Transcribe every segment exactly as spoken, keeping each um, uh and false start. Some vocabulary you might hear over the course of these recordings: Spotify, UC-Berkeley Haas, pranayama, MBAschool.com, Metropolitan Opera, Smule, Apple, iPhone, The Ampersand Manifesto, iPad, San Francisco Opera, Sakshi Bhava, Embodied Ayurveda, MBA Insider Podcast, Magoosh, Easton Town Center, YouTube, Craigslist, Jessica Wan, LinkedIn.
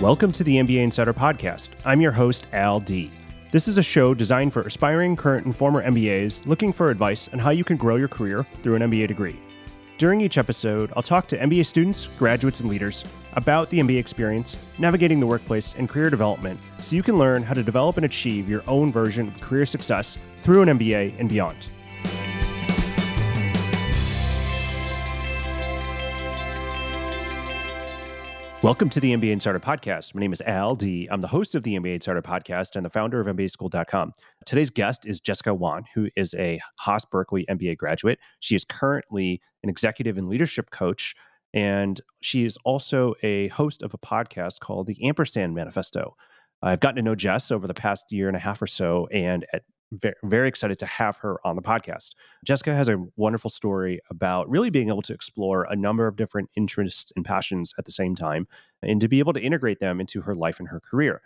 Welcome to the M B A Insider Podcast. I'm your host, Al D. This is a show designed for aspiring current and former M B As looking for advice on how you can grow your career through an M B A degree. During each episode, I'll talk to M B A students, graduates, and leaders about the M B A experience, navigating the workplace, and career development so you can learn how to develop and achieve your own version of career success through an M B A and beyond. Welcome to the M B A Insider Podcast. My name is Al D. I'm the host of the M B A Insider Podcast and the founder of M B A school dot com. Today's guest is Jessica Wan, who is a Haas Berkeley M B A graduate. She is currently an executive and leadership coach, and she is also a host of a podcast called The Ampersand Manifesto. I've gotten to know Jess over the past year and a half or so, and at very excited to have her on the podcast. Jessica has a wonderful story about really being able to explore a number of different interests and passions at the same time, and to be able to integrate them into her life and her career.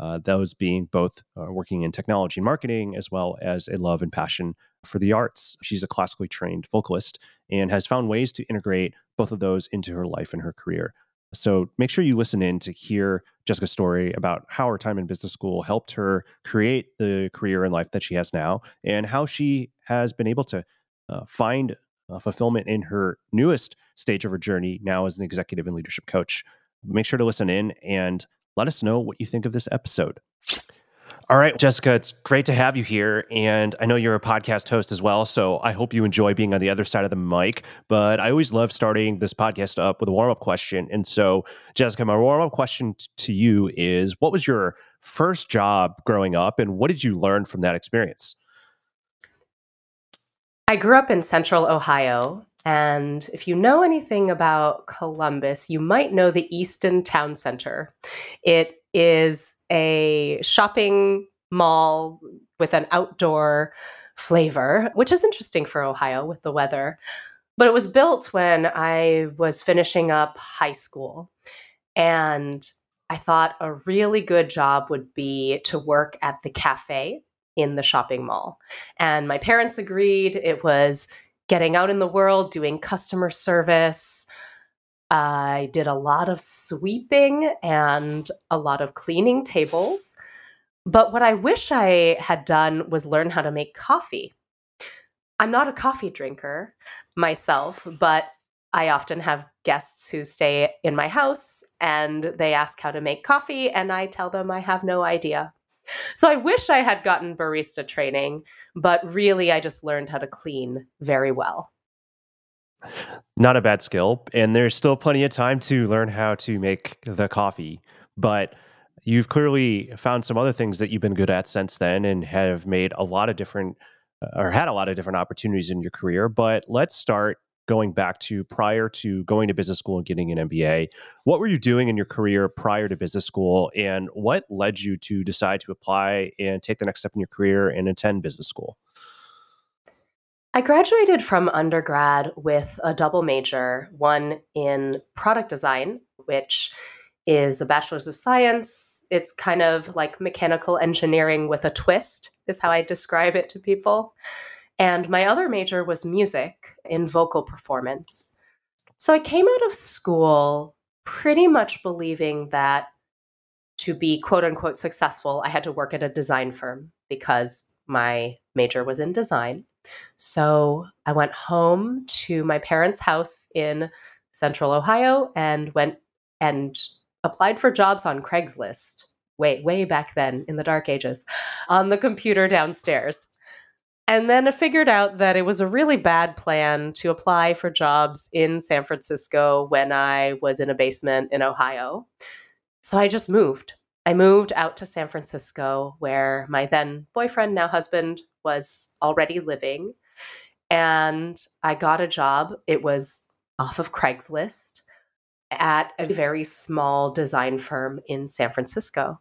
Uh, those being both uh, working in technology and marketing, as well as a love and passion for the arts. She's a classically trained vocalist and has found ways to integrate both of those into her life and her career. So make sure you listen in to hear Jessica's story about how her time in business school helped her create the career and life that she has now, and how she has been able to uh, find uh, fulfillment in her newest stage of her journey now as an executive and leadership coach. Make sure to listen in and let us know what you think of this episode. All right, Jessica, it's great to have you here. And I know you're a podcast host as well, so I hope you enjoy being on the other side of the mic. But I always love starting this podcast up with a warm-up question. And so, Jessica, my warm-up question t- to you is, what was your first job growing up, and what did you learn from that experience? I grew up in Central Ohio. And if you know anything about Columbus, you might know the Easton Town Center. It is a shopping mall with an outdoor flavor, which is interesting for Ohio with the weather. But it was built when I was finishing up high school. And I thought a really good job would be to work at the cafe in the shopping mall. And my parents agreed. It was getting out in the world, doing customer service. I did a lot of sweeping and a lot of cleaning tables. But what I wish I had done was learn how to make coffee. I'm not a coffee drinker myself, but I often have guests who stay in my house and they ask how to make coffee, and I tell them I have no idea. So I wish I had gotten barista training, but really I just learned how to clean very well. Not a bad skill. And there's still plenty of time to learn how to make the coffee. But you've clearly found some other things that you've been good at since then and have made a lot of different or had a lot of different opportunities in your career. But let's start going back to prior to going to business school and getting an M B A. What were you doing in your career prior to business school? And what led you to decide to apply and take the next step in your career and attend business school? I graduated from undergrad with a double major, one in product design, which is a bachelor's of science. It's kind of like mechanical engineering with a twist, is how I describe it to people. And my other major was music in vocal performance. So I came out of school pretty much believing that to be quote unquote successful, I had to work at a design firm because my major was in design. So I went home to my parents' house in Central Ohio and went and applied for jobs on Craigslist, way, way back then in the dark ages, on the computer downstairs. And then I figured out that it was a really bad plan to apply for jobs in San Francisco when I was in a basement in Ohio. So I just moved. I moved out to San Francisco where my then boyfriend, now husband, was already living. And I got a job. It was off of Craigslist at a very small design firm in San Francisco.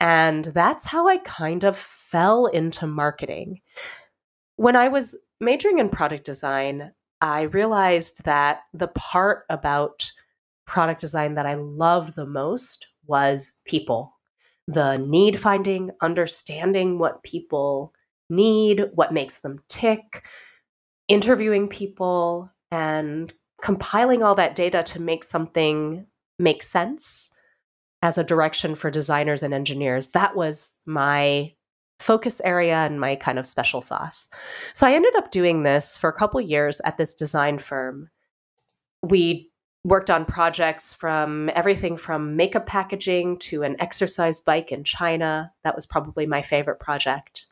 And that's how I kind of fell into marketing. When I was majoring in product design, I realized that the part about product design that I loved the most was people. The need finding, understanding what people need, what makes them tick, interviewing people, and compiling all that data to make something make sense as a direction for designers and engineers. That was my focus area and my kind of special sauce. So I ended up doing this for a couple years at this design firm. We worked on projects from everything from makeup packaging to an exercise bike in China. That was probably my favorite project.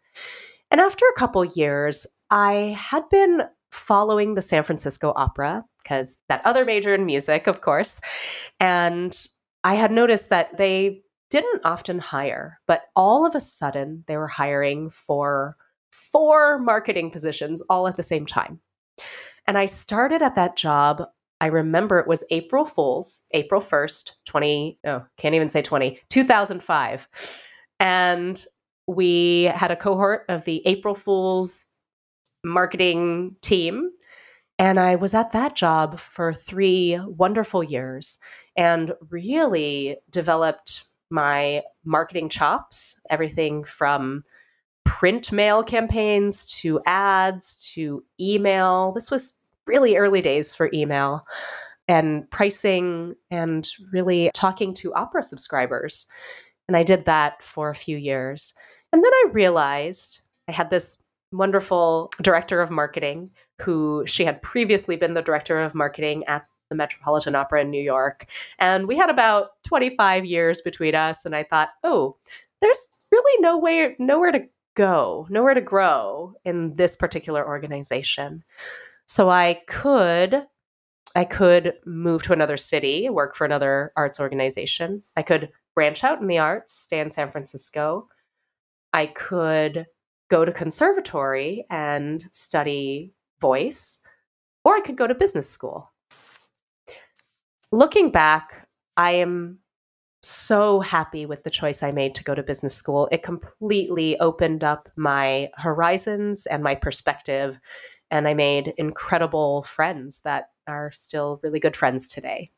And after a couple years, I had been following the San Francisco Opera, because that other major in music, of course. And I had noticed that they didn't often hire, but all of a sudden they were hiring for four marketing positions all at the same time. And I started at that job. I remember it was April Fool's, April first, twenty, oh, can't even say twenty, two thousand five. And we had a cohort of the April Fool's marketing team. And I was at that job for three wonderful years and really developed my marketing chops, everything from print mail campaigns to ads to email. This was really early days for email and pricing and really talking to opera subscribers. And I did that for a few years. And then I realized I had this wonderful director of marketing who she had previously been the director of marketing at the Metropolitan Opera in New York. And we had about twenty-five years between us. And I thought, oh, there's really no way, nowhere to go, nowhere to grow in this particular organization. So I could, I could move to another city, work for another arts organization. I could branch out in the arts, stay in San Francisco. I could go to conservatory and study voice, or I could go to business school. Looking back, I am so happy with the choice I made to go to business school. It completely opened up my horizons and my perspective, and I made incredible friends that are still really good friends today.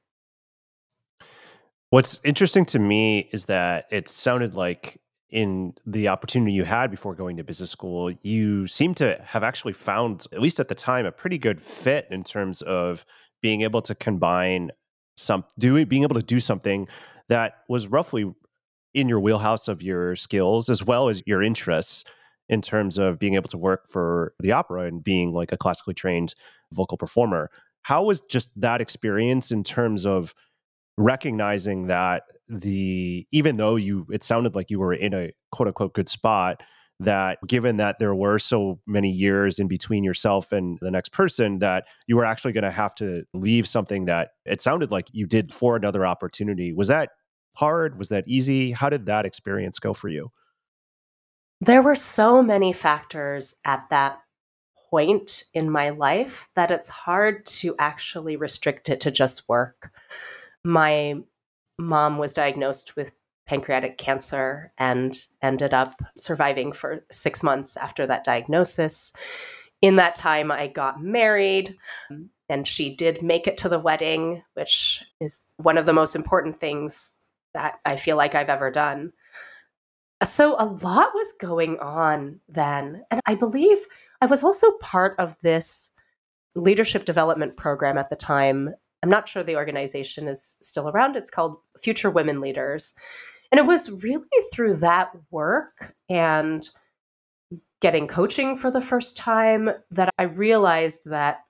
What's interesting to me is that it sounded like in the opportunity you had before going to business school, you seem to have actually found, at least at the time, a pretty good fit in terms of being able to combine some doing, being able to do something that was roughly in your wheelhouse of your skills as well as your interests in terms of being able to work for the opera and being like a classically trained vocal performer. How was just that experience in terms of recognizing that the, even though you, it sounded like you were in a quote unquote good spot, that given that there were so many years in between yourself and the next person, that you were actually going to have to leave something that it sounded like you did for another opportunity. Was that hard? Was that easy? How did that experience go for you? There were so many factors at that point in my life that it's hard to actually restrict it to just work. My mom was diagnosed with pancreatic cancer and ended up surviving for six months after that diagnosis. In that time, I got married, and she did make it to the wedding, which is one of the most important things that I feel like I've ever done. So a lot was going on then. And I believe I was also part of this leadership development program at the time. I'm not sure the organization is still around. It's called Future Women Leaders. And it was really through that work and getting coaching for the first time that I realized that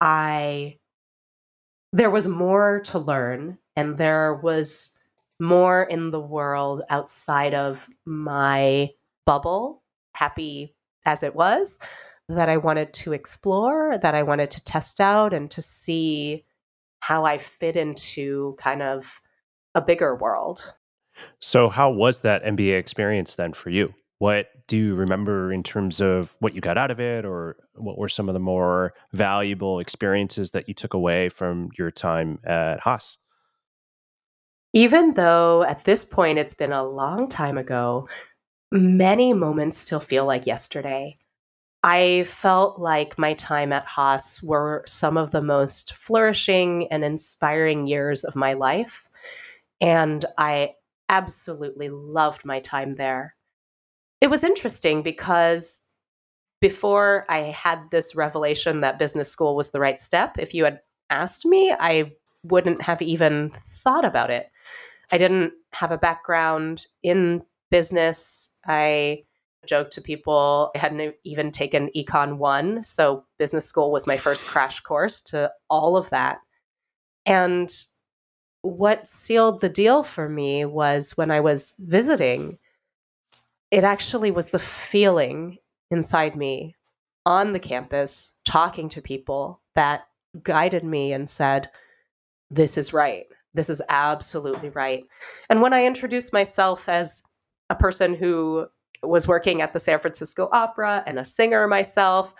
I, there was more to learn and there was more in the world outside of my bubble, happy as it was, that I wanted to explore, that I wanted to test out and to see how I fit into kind of a bigger world. So how was that M B A experience then for you? What do you remember in terms of what you got out of it, or what were some of the more valuable experiences that you took away from your time at Haas? Even though at this point it's been a long time ago, many moments still feel like yesterday. I felt like my time at Haas were some of the most flourishing and inspiring years of my life, and I absolutely loved my time there. It was interesting because before I had this revelation that business school was the right step, if you had asked me, I wouldn't have even thought about it. I didn't have a background in business. I joke to people, I hadn't even taken Econ one. So business school was my first crash course to all of that. And what sealed the deal for me was when I was visiting, it actually was the feeling inside me on the campus, talking to people, that guided me and said, this is right. This is absolutely right. And when I introduced myself as a person who was working at the San Francisco Opera and a singer myself,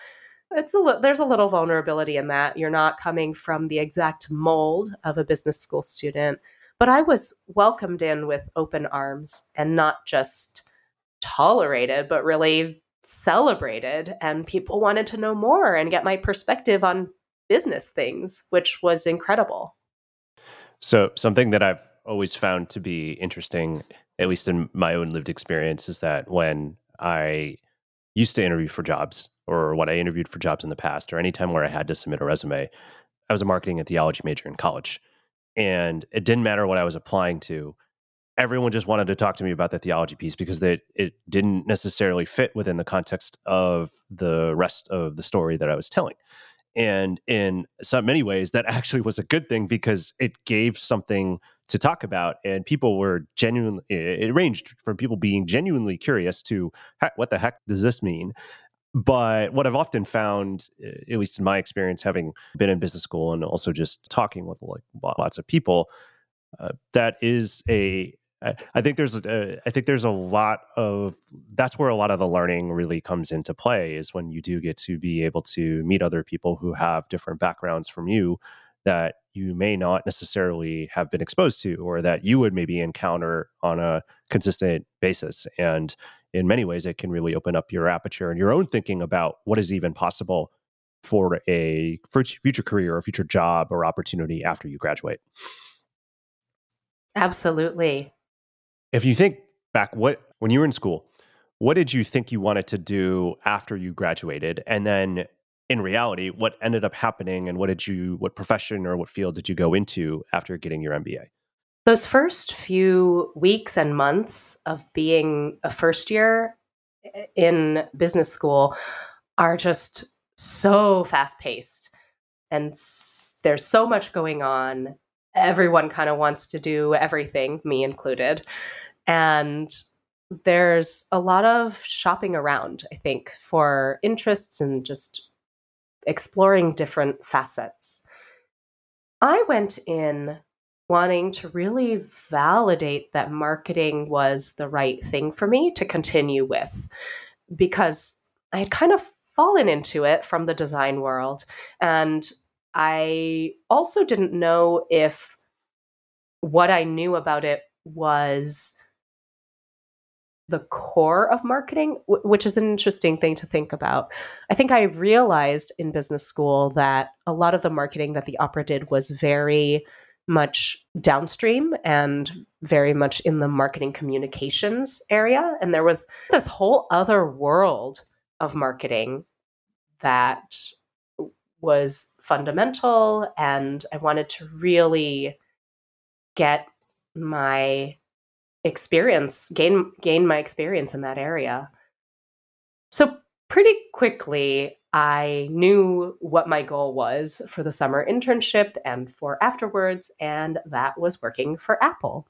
it's a li- there's a little vulnerability in that. You're not coming from the exact mold of a business school student, but I was welcomed in with open arms and not just tolerated, but really celebrated. And people wanted to know more and get my perspective on business things, which was incredible. So something that I've always found to be interesting, at least in my own lived experience, is that when I used to interview for jobs, or when I interviewed for jobs in the past, or any time where I had to submit a resume, I was a marketing and theology major in college. And it didn't matter what I was applying to. Everyone just wanted to talk to me about the theology piece because they, it didn't necessarily fit within the context of the rest of the story that I was telling. And in so many ways, that actually was a good thing because it gave something to talk about. And people were genuinely, it ranged from people being genuinely curious to what the heck does this mean? But what I've often found, at least in my experience, having been in business school and also just talking with like lots of people, uh, that is a, I think there's a, I think there's a lot of, that's where a lot of the learning really comes into play, is when you do get to be able to meet other people who have different backgrounds from you that you may not necessarily have been exposed to, or that you would maybe encounter on a consistent basis. And in many ways, it can really open up your aperture and your own thinking about what is even possible for a future career or future job or opportunity after you graduate. Absolutely. If you think back, what when you were in school, what did you think you wanted to do after you graduated? And then in reality, what ended up happening, and what did you, what profession or what field did you go into after getting your M B A? Those first few weeks and months of being a first year in business school are just so fast paced, and there's so much going on. Everyone kind of wants to do everything, me included. And there's a lot of shopping around, I think, for interests and just exploring different facets. I went in wanting to really validate that marketing was the right thing for me to continue with, because I had kind of fallen into it from the design world. And I also didn't know if what I knew about it was the core of marketing, which is an interesting thing to think about. I think I realized in business school that a lot of the marketing that the opera did was very much downstream and very much in the marketing communications area. And there was this whole other world of marketing that was fundamental, and I wanted to really get my experience, gain gain my experience in that area. So pretty quickly, I knew what my goal was for the summer internship and for afterwards, and that was working for Apple.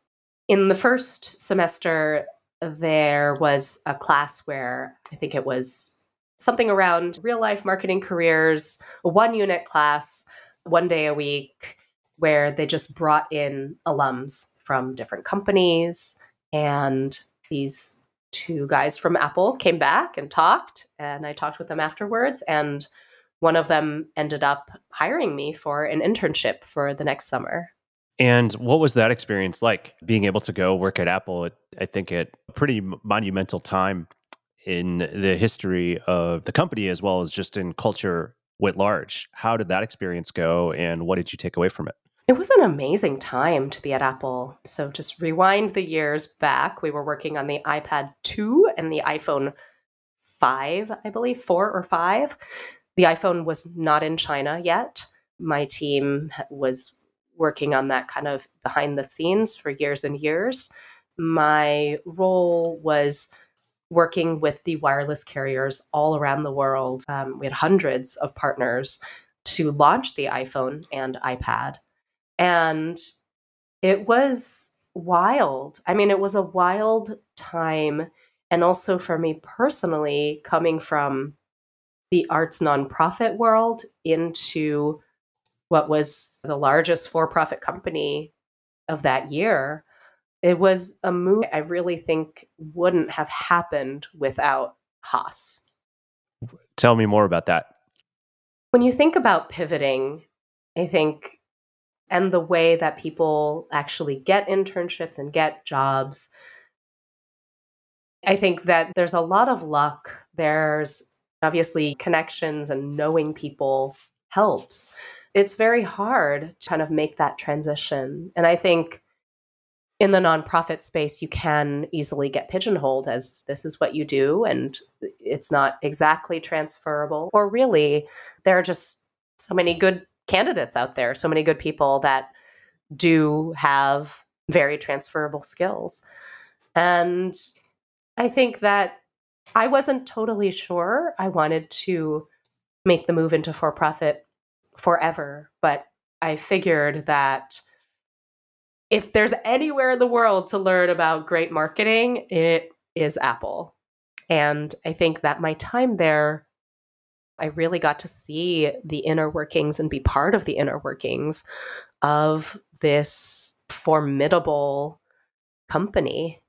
In the first semester, there was a class where I think it was something around real life marketing careers, a one unit class, one day a week, where they just brought in alums from different companies. And these two guys from Apple came back and talked, and I talked with them afterwards. And one of them ended up hiring me for an internship for the next summer. And what was that experience like, being able to go work at Apple at, I think, at a pretty monumental time in the history of the company, as well as just in culture writ large? How did that experience go, and what did you take away from it? It was an amazing time to be at Apple. So just rewind the years back. We were working on the iPad two and the iPhone five, I believe, four or five. The iPhone was not in China yet. My team was working on that kind of behind the scenes for years and years. My role was working with the wireless carriers all around the world. Um, we had hundreds of partners to launch the iPhone and iPad. And it was wild. I mean, it was a wild time. And also for me personally, coming from the arts nonprofit world into what was the largest for-profit company of that year, it was a move I really think wouldn't have happened without Haas. Tell me more about that. When you think about pivoting, I think, and the way that people actually get internships and get jobs, I think that there's a lot of luck. There's obviously connections, and knowing people helps. It's very hard to kind of make that transition. And I think in the nonprofit space, you can easily get pigeonholed as this is what you do, and it's not exactly transferable. Or really, there are just so many good candidates out there, so many good people that do have very transferable skills. And I think that I wasn't totally sure I wanted to make the move into for-profit forever, but I figured that if there's anywhere in the world to learn about great marketing, it is Apple. And I think that my time there, I really got to see the inner workings and be part of the inner workings of this formidable company.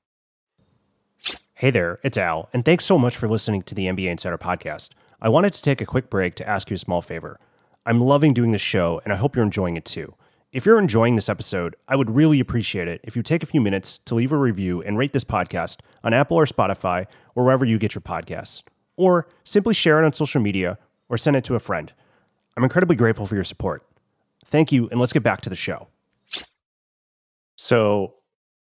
Hey there, it's Al, and thanks so much for listening to the M B A Insider Podcast. I wanted to take a quick break to ask you a small favor. I'm loving doing this show, and I hope you're enjoying it too. If you're enjoying this episode, I would really appreciate it if you take a few minutes to leave a review and rate this podcast on Apple or Spotify or wherever you get your podcasts, or simply share it on social media or send it to a friend. I'm incredibly grateful for your support. Thank you, and let's get back to the show. So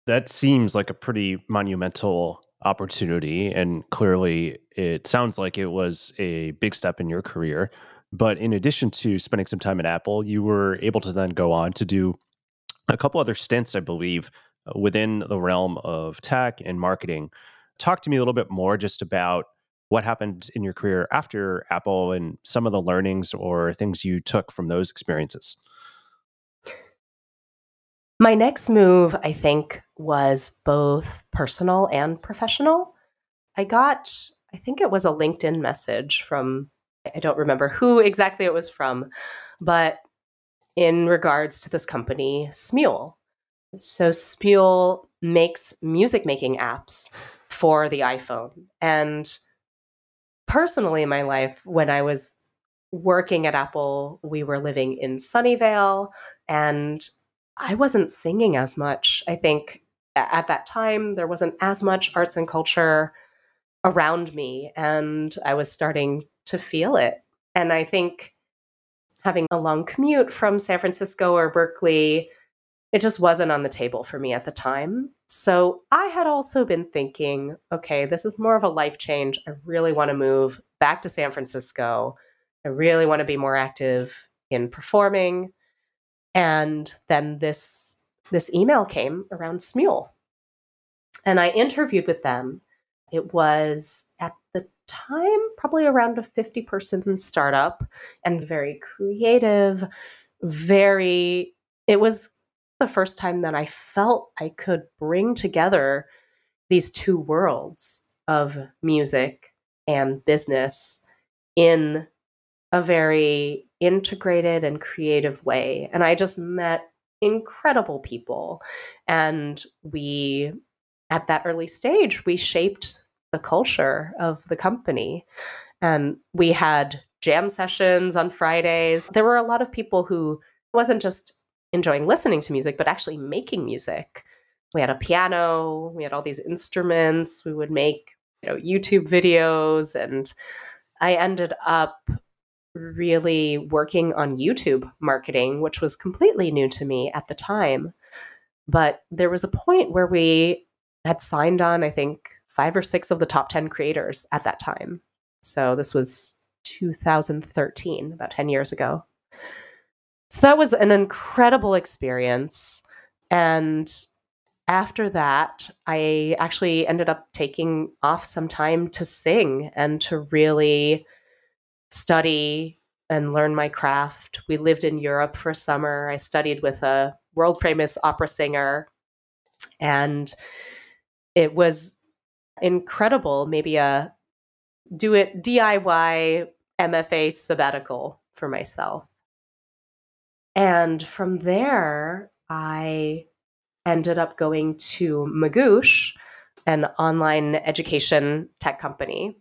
that seems like a pretty monumental opportunity, and clearly it sounds like it was a big step in your career. But in addition to spending some time at Apple, you were able to then go on to do a couple other stints, I believe, within the realm of tech and marketing. Talk to me a little bit more just about what happened in your career after Apple and some of the learnings or things you took from those experiences. My next move, I think, was both personal and professional. I got, I think it was a LinkedIn message from, I don't remember who exactly it was from, but in regards to this company, Smule. So Smule makes music making apps for the iPhone. And personally in my life, when I was working at Apple, we were living in Sunnyvale, and I wasn't singing as much. I think at that time, there wasn't as much arts and culture around me, and I was starting to feel it. And I think having a long commute from San Francisco or Berkeley, it just wasn't on the table for me at the time. So I had also been thinking, okay, this is more of a life change. I really want to move back to San Francisco. I really want to be more active in performing. And then this this email came around Smule. And I interviewed with them. It was at the time probably around a fifty-person startup, and very creative, very, it was the first time that I felt I could bring together these two worlds of music and business in a very integrated and creative way. And I just met incredible people. And we, at that early stage, we shaped the culture of the company. And we had jam sessions on Fridays. There were a lot of people who wasn't just enjoying listening to music, but actually making music. We had a piano, we had all these instruments, we would make, you know, YouTube videos. And I ended up really working on YouTube marketing, which was completely new to me at the time. But there was a point where we had signed on, I think, five or six of the top ten creators at that time. So this was two thousand thirteen, about ten years ago. So that was an incredible experience. And after that, I actually ended up taking off some time to sing and to really study and learn my craft. We lived in Europe for a summer. I studied with a world famous opera singer, and it was incredible. Maybe a do it D I Y M F A sabbatical for myself. And from there, I ended up going to Magoosh, an online education tech company,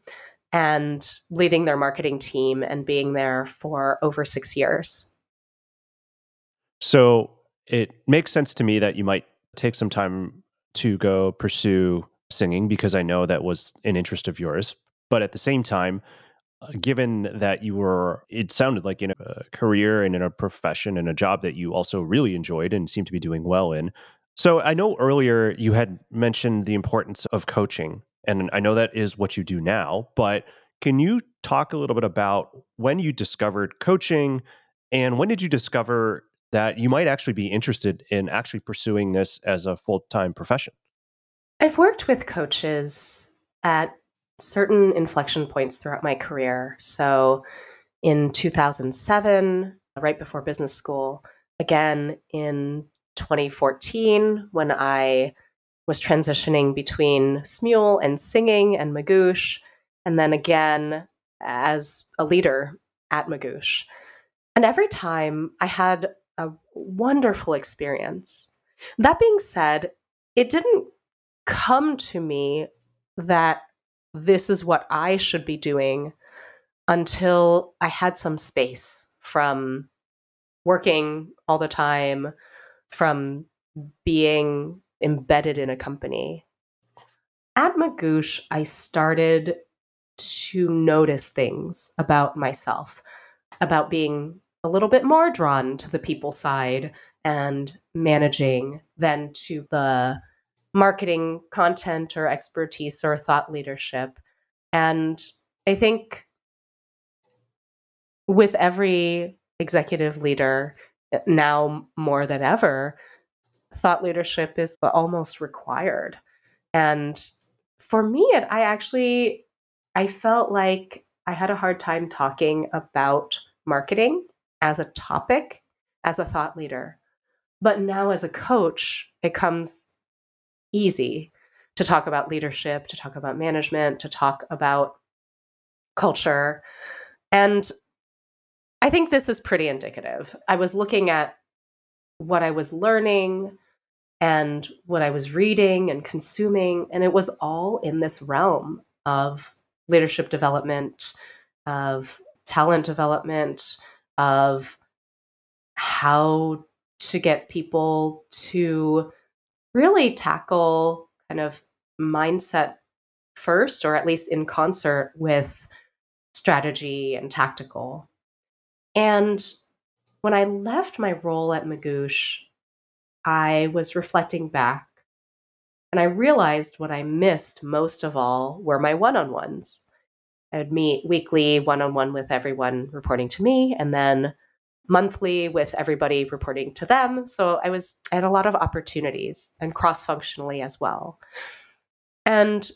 and leading their marketing team and being there for over six years. So it makes sense to me that you might take some time to go pursue singing, because I know that was an interest of yours. But at the same time, given that you were, it sounded like in a career and in a profession and a job that you also really enjoyed and seemed to be doing well in. So I know earlier you had mentioned the importance of coaching, and I know that is what you do now, but can you talk a little bit about when you discovered coaching, and when did you discover that you might actually be interested in actually pursuing this as a full-time profession? I've worked with coaches at certain inflection points throughout my career. So in two thousand seven, right before business school, again in twenty fourteen, when I was transitioning between Smule and singing and Magoosh, and then again as a leader at Magoosh. And every time I had a wonderful experience. That being said, it didn't come to me that this is what I should be doing until I had some space from working all the time, from being embedded in a company. At Magoosh, I started to notice things about myself, about being a little bit more drawn to the people side and managing than to the marketing content or expertise or thought leadership. And I think with every executive leader, now more than ever, thought leadership is almost required. And for me, it, I actually, I felt like I had a hard time talking about marketing as a topic, as a thought leader. But now as a coach, it comes easy to talk about leadership, to talk about management, to talk about culture. And I think this is pretty indicative. I was looking at what I was learning and what I was reading and consuming, and it was all in this realm of leadership development, of talent development, of how to get people to really tackle kind of mindset first, or at least in concert with strategy and tactical. And when I left my role at Magoosh, I was reflecting back, and I realized what I missed most of all were my one-on-ones. I would meet weekly one-on-one with everyone reporting to me, and then monthly with everybody reporting to them. So I was I had a lot of opportunities, and cross-functionally as well. And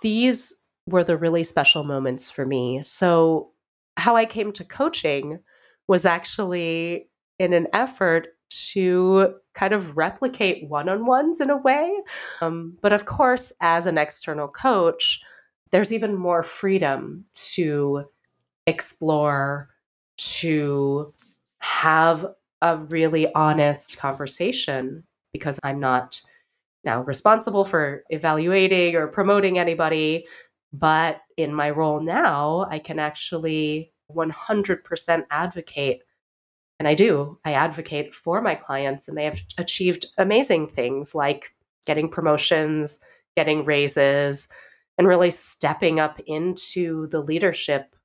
these were the really special moments for me. So how I came to coaching was actually in an effort to kind of replicate one-on-ones in a way. Um, but of course, as an external coach, there's even more freedom to explore, to have a really honest conversation, because I'm not now responsible for evaluating or promoting anybody. But in my role now, I can actually one hundred percent advocate. And I do, I advocate for my clients, and they have achieved amazing things like getting promotions, getting raises, and really stepping up into the leadership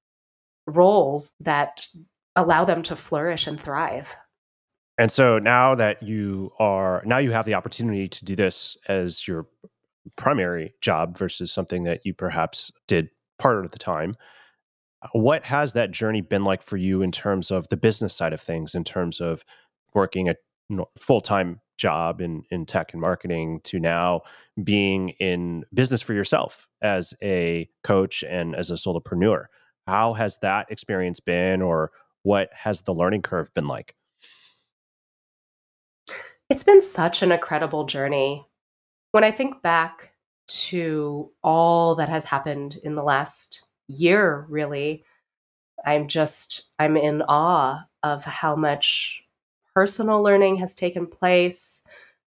roles that allow them to flourish and thrive. And so now that you are, now you have the opportunity to do this as your primary job versus something that you perhaps did part of the time, What has that journey been like for you in terms of the business side of things, in terms of working a you know, full-time job in, in tech and marketing to now being in business for yourself as a coach and as a solopreneur? How has that experience been, or what has the learning curve been like? It's been such an incredible journey. When I think back to all that has happened in the last year, really, I'm just, I'm in awe of how much personal learning has taken place.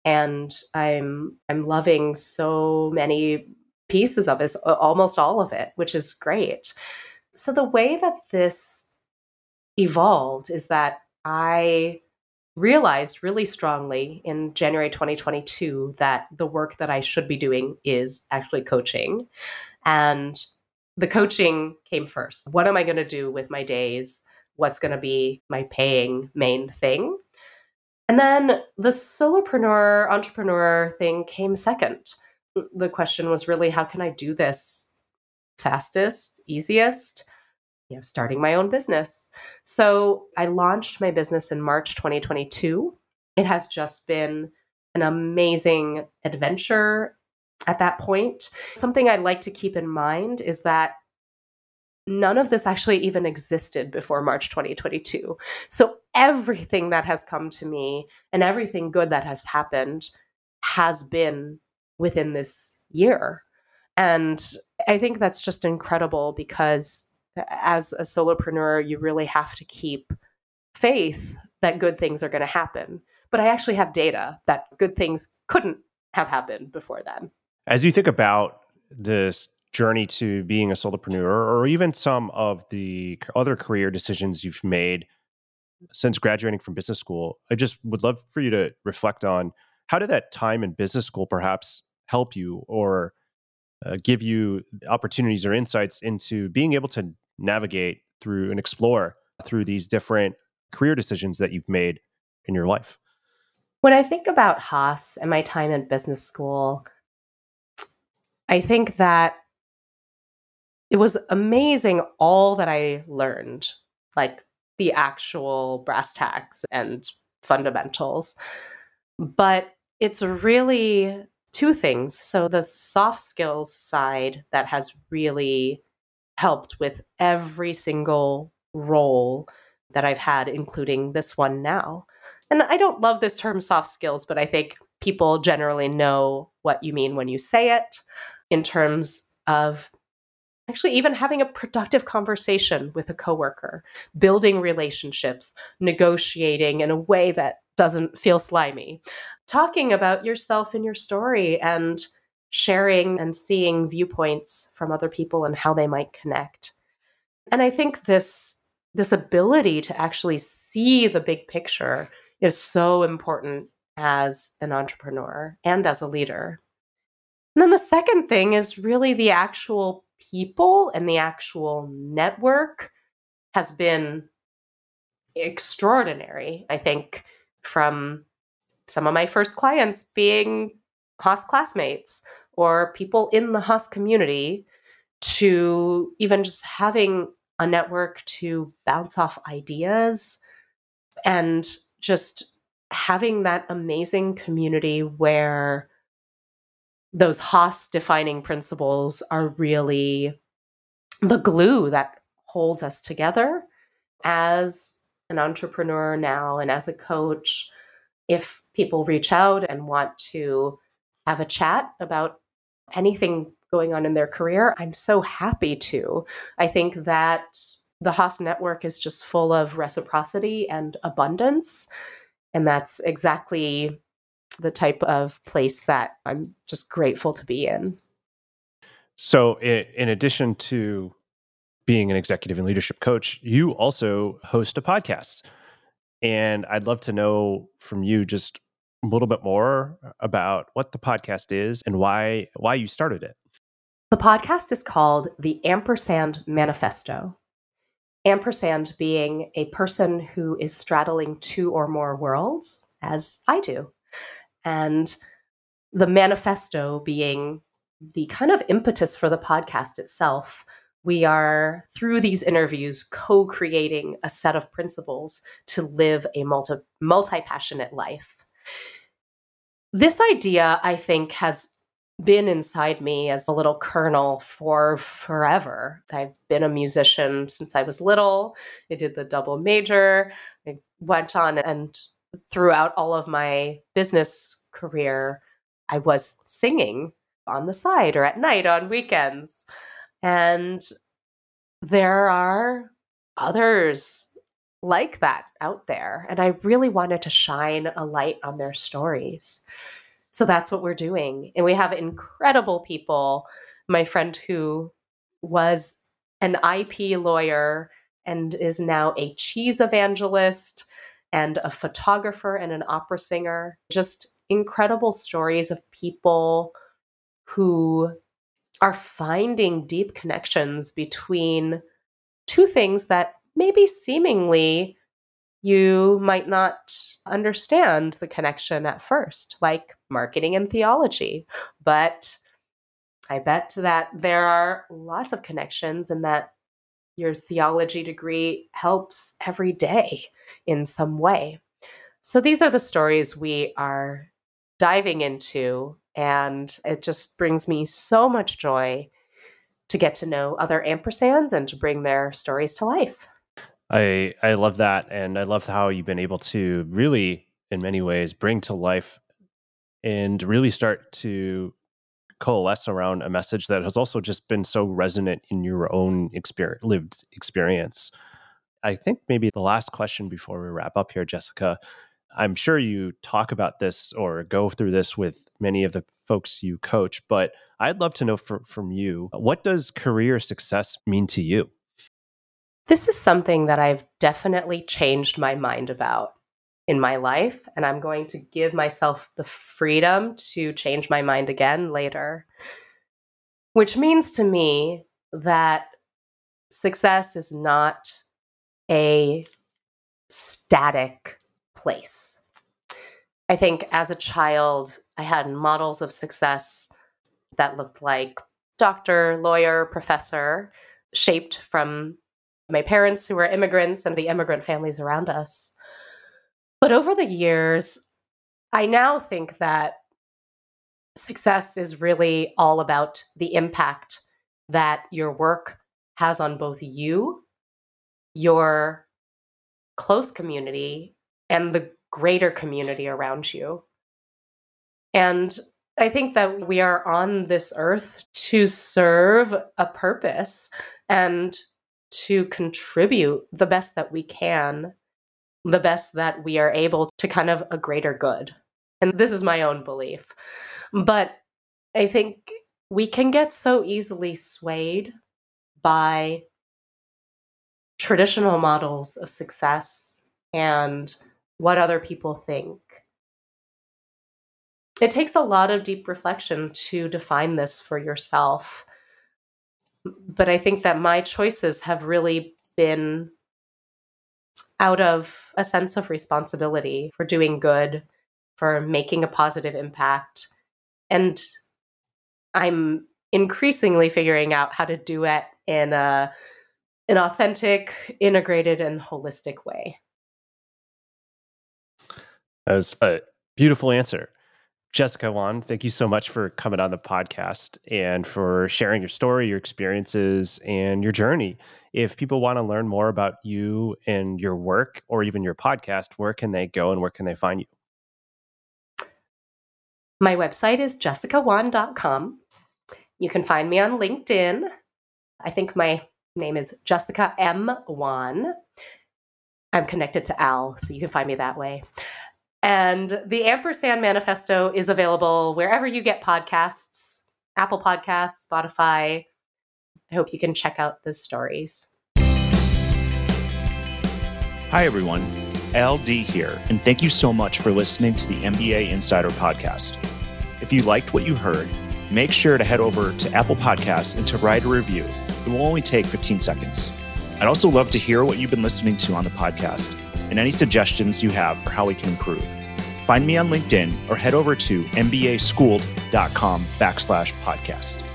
And I'm, I'm loving so many pieces of it, almost all of it, which is great. So the way that this evolved is that I realized really strongly in January twenty twenty-two that the work that I should be doing is actually coaching. And the coaching came first. What am I going to do with my days? What's going to be my paying main thing? And then the solopreneur, entrepreneur thing came second. The question was really, how can I do this fastest, easiest? You know, starting my own business. So I launched my business in March twenty twenty-two. It has just been an amazing adventure at that point. Something I'd like to keep in mind is that none of this actually even existed before March twenty twenty-two. So everything that has come to me and everything good that has happened has been within this year. And I think that's just incredible, because as a solopreneur, you really have to keep faith that good things are going to happen. But I actually have data that good things couldn't have happened before then. As you think about this journey to being a solopreneur, or even some of the other career decisions you've made since graduating from business school, I just would love for you to reflect on, how did that time in business school perhaps help you or uh, give you opportunities or insights into being able to navigate through and explore through these different career decisions that you've made in your life? When I think about Haas and my time in business school, I think that it was amazing all that I learned, like the actual brass tacks and fundamentals. But it's really two things. So the soft skills side that has really helped with every single role that I've had, including this one now. And I don't love this term soft skills, but I think people generally know what you mean when you say it, in terms of actually even having a productive conversation with a coworker, building relationships, negotiating in a way that doesn't feel slimy, talking about yourself and your story, and sharing and seeing viewpoints from other people and how they might connect. And I think this, this ability to actually see the big picture is so important as an entrepreneur and as a leader. And then the second thing is really the actual people, and the actual network has been extraordinary. I think from some of my first clients being Haas classmates or people in the Haas community, to even just having a network to bounce off ideas, and just having that amazing community where those Haas defining principles are really the glue that holds us together as an entrepreneur now and as a coach. If people reach out and want to have a chat about anything going on in their career, I'm so happy to. I think that the Haas network is just full of reciprocity and abundance. And that's exactly the type of place that I'm just grateful to be in. So in addition to being an executive and leadership coach, you also host a podcast. And I'd love to know from you just a little bit more about what the podcast is and why why you started it. The podcast is called The Ampersand Manifesto. Ampersand being a person who is straddling two or more worlds, as I do. And the manifesto being the kind of impetus for the podcast itself we are, through these interviews, co-creating a set of principles to live a multi, multi-passionate life. This idea, I think, has been inside me as a little kernel for forever. I've been a musician since I was little. I did the double major. I went on, and throughout all of my business career, I was singing on the side or at night on weekends. And there are others like that out there. And I really wanted to shine a light on their stories. So that's what we're doing. And we have incredible people. My friend who was an I P lawyer and is now a cheese evangelist and a photographer and an opera singer. Just incredible stories of people who are finding deep connections between two things that maybe seemingly you might not understand the connection at first, like marketing and theology. But I bet that there are lots of connections, and that your theology degree helps every day in some way. So these are the stories we are diving into. And it just brings me so much joy to get to know other ampersands and to bring their stories to life. I I love that. And I love how you've been able to really, in many ways, bring to life and really start to coalesce around a message that has also just been so resonant in your own experience, lived experience. I think maybe the last question before we wrap up here, Jessica, I'm sure you talk about this or go through this with many of the folks you coach, but I'd love to know for, from you, what does career success mean to you? This is something that I've definitely changed my mind about in my life, and I'm going to give myself the freedom to change my mind again later, which means to me that success is not a static place. I think as a child, I had models of success that looked like doctor, lawyer, professor, shaped from my parents who were immigrants and the immigrant families around us. But over the years, I now think that success is really all about the impact that your work has on both you, your close community, and the greater community around you. And I think that we are on this earth to serve a purpose and to contribute the best that we can, the best that we are able, to kind of a greater good. And this is my own belief. But I think we can get so easily swayed by traditional models of success and what other people think. It takes a lot of deep reflection to define this for yourself. But I think that my choices have really been out of a sense of responsibility for doing good, for making a positive impact. And I'm increasingly figuring out how to do it in a, an authentic, integrated, and holistic way. That was a beautiful answer. Jessica Wan, thank you so much for coming on the podcast and for sharing your story, your experiences, and your journey. If people want to learn more about you and your work, or even your podcast, where can they go and where can they find you? My website is jessica wan dot com. You can find me on LinkedIn. I think my name is Jessica M. Wan. I'm connected to Al, so you can find me that way. And the Ampersand Manifesto is available wherever you get podcasts, Apple Podcasts, Spotify. I hope you can check out those stories. Hi, everyone. L D here, and thank you so much for listening to the M B A Insider Podcast. If you liked what you heard, make sure to head over to Apple Podcasts and to write a review. It will only take fifteen seconds. I'd also love to hear what you've been listening to on the podcast, and any suggestions you have for how we can improve. Find me on LinkedIn or head over to M B A schooled dot com backslash podcast.